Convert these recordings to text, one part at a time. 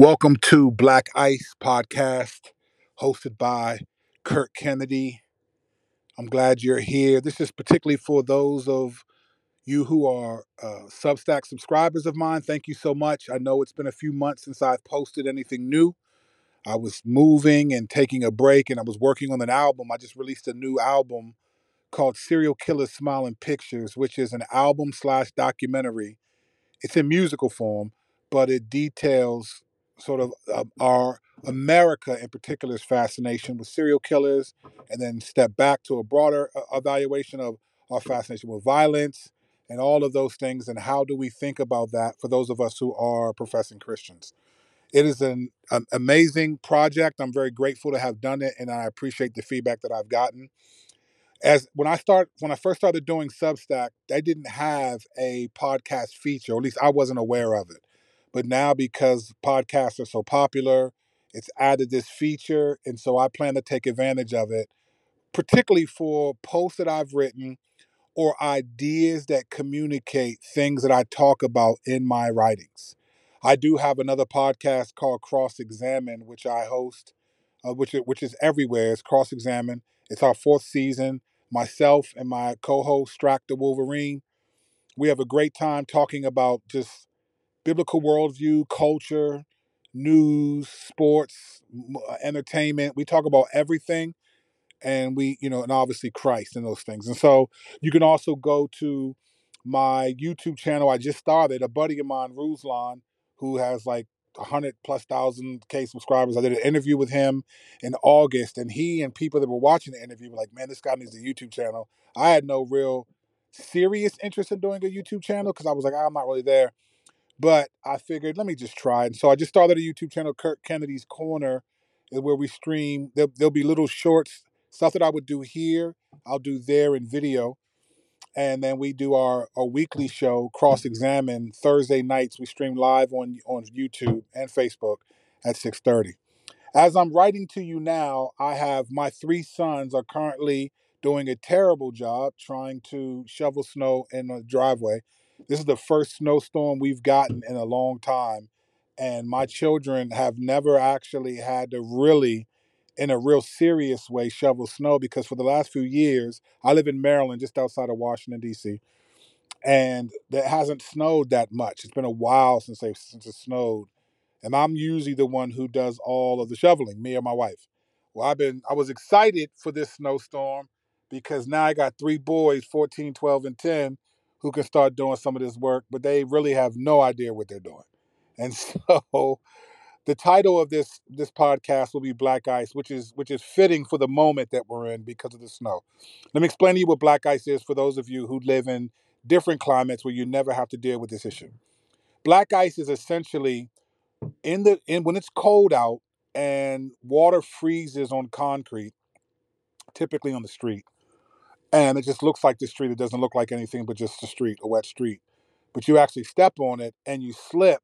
Welcome to Black Ice Podcast, hosted by Curt Kennedy. I'm glad you're here. This is particularly for those of you who are Substack subscribers of mine. Thank you so much. I know it's been a few months since I've posted anything new. I was moving and taking a break, and I was working on an album. I just released a new album called Serial Killer Smiling Pictures, which is an album/documentary. It's in musical form, but it details sort of our America in particular's fascination with serial killers, and then step back to a broader evaluation of our fascination with violence and all of those things, and how do we think about that for those of us who are professing Christians. It is an amazing project. I'm very grateful to have done it, and I appreciate the feedback that I've gotten. When I first started doing Substack, they didn't have a podcast feature, or at least I wasn't aware of it. But now, because podcasts are so popular, it's added this feature, and so I plan to take advantage of it, particularly for posts that I've written or ideas that communicate things that I talk about in my writings. I do have another podcast called Cross-Examine, which I host, which is everywhere. It's Cross-Examine. It's our 4th season. Myself and my co-host, Strack the Wolverine, we have a great time talking about just biblical worldview, culture, news, sports, entertainment. We talk about everything, and and obviously Christ and those things. And so you can also go to my YouTube channel. I just started. A buddy of mine, Ruslan, who has like 100,000+ subscribers. I did an interview with him in August, and he and people that were watching the interview were like, man, this guy needs a YouTube channel. I had no real serious interest in doing a YouTube channel, because I was like, I'm not really there. But I figured, let me just try it. And so I just started a YouTube channel, Curt Kennedy's Corner, where we stream. There'll be little shorts, stuff that I would do here, I'll do there in video. And then we do our weekly show, Cross-Examine, Thursday nights. We stream live on YouTube and Facebook at 6:30. As I'm writing to you now, I have my 3 sons are currently doing a terrible job trying to shovel snow in the driveway. This is the first snowstorm we've gotten in a long time, and my children have never actually had to really, in a real serious way, shovel snow, because for the last few years, I live in Maryland, just outside of Washington, D.C., and it hasn't snowed that much. It's been a while since it snowed, and I'm usually the one who does all of the shoveling, me or my wife. Well, I was excited for this snowstorm, because now I got 3 boys, 14, 12, and 10, who can start doing some of this work, but they really have no idea what they're doing. And so the title of this podcast will be Black Ice, which is fitting for the moment that we're in because of the snow. Let me explain to you what black ice is for those of you who live in different climates where you never have to deal with this issue. Black ice is essentially when it's cold out and water freezes on concrete, typically on the street. And it just looks like the street. It doesn't look like anything but just the street, a wet street. But you actually step on it and you slip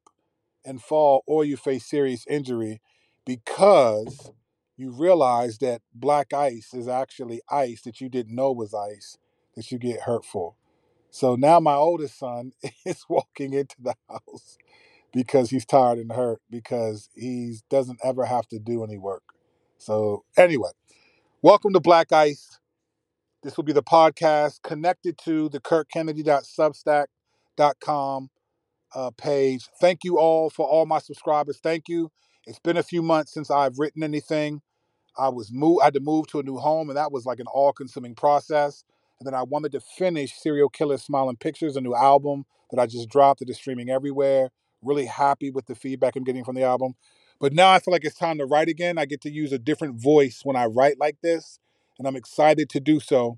and fall, or you face serious injury, because you realize that black ice is actually ice that you didn't know was ice that you get hurt for. So now my oldest son is walking into the house because he's tired and hurt, because he doesn't ever have to do any work. So anyway, welcome to Black Ice. This will be the podcast connected to the curtkennedy.substack.com page. Thank you all for all my subscribers. Thank you. It's been a few months since I've written anything. I had to move to a new home, and that was like an all-consuming process. And then I wanted to finish Serial Killer Smiling Pictures, a new album that I just dropped that is streaming everywhere. Really happy with the feedback I'm getting from the album. But now I feel like it's time to write again. I get to use a different voice when I write like this, and I'm excited to do so.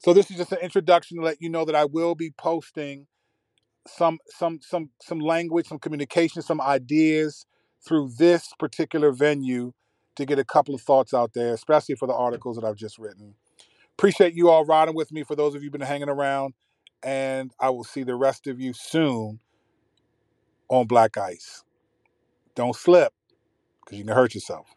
So this is just an introduction to let you know that I will be posting some language, some communication, some ideas through this particular venue to get a couple of thoughts out there, especially for the articles that I've just written. Appreciate you all riding with me, for those of you who've been hanging around, and I will see the rest of you soon on Black Ice. Don't slip, because you can hurt yourself.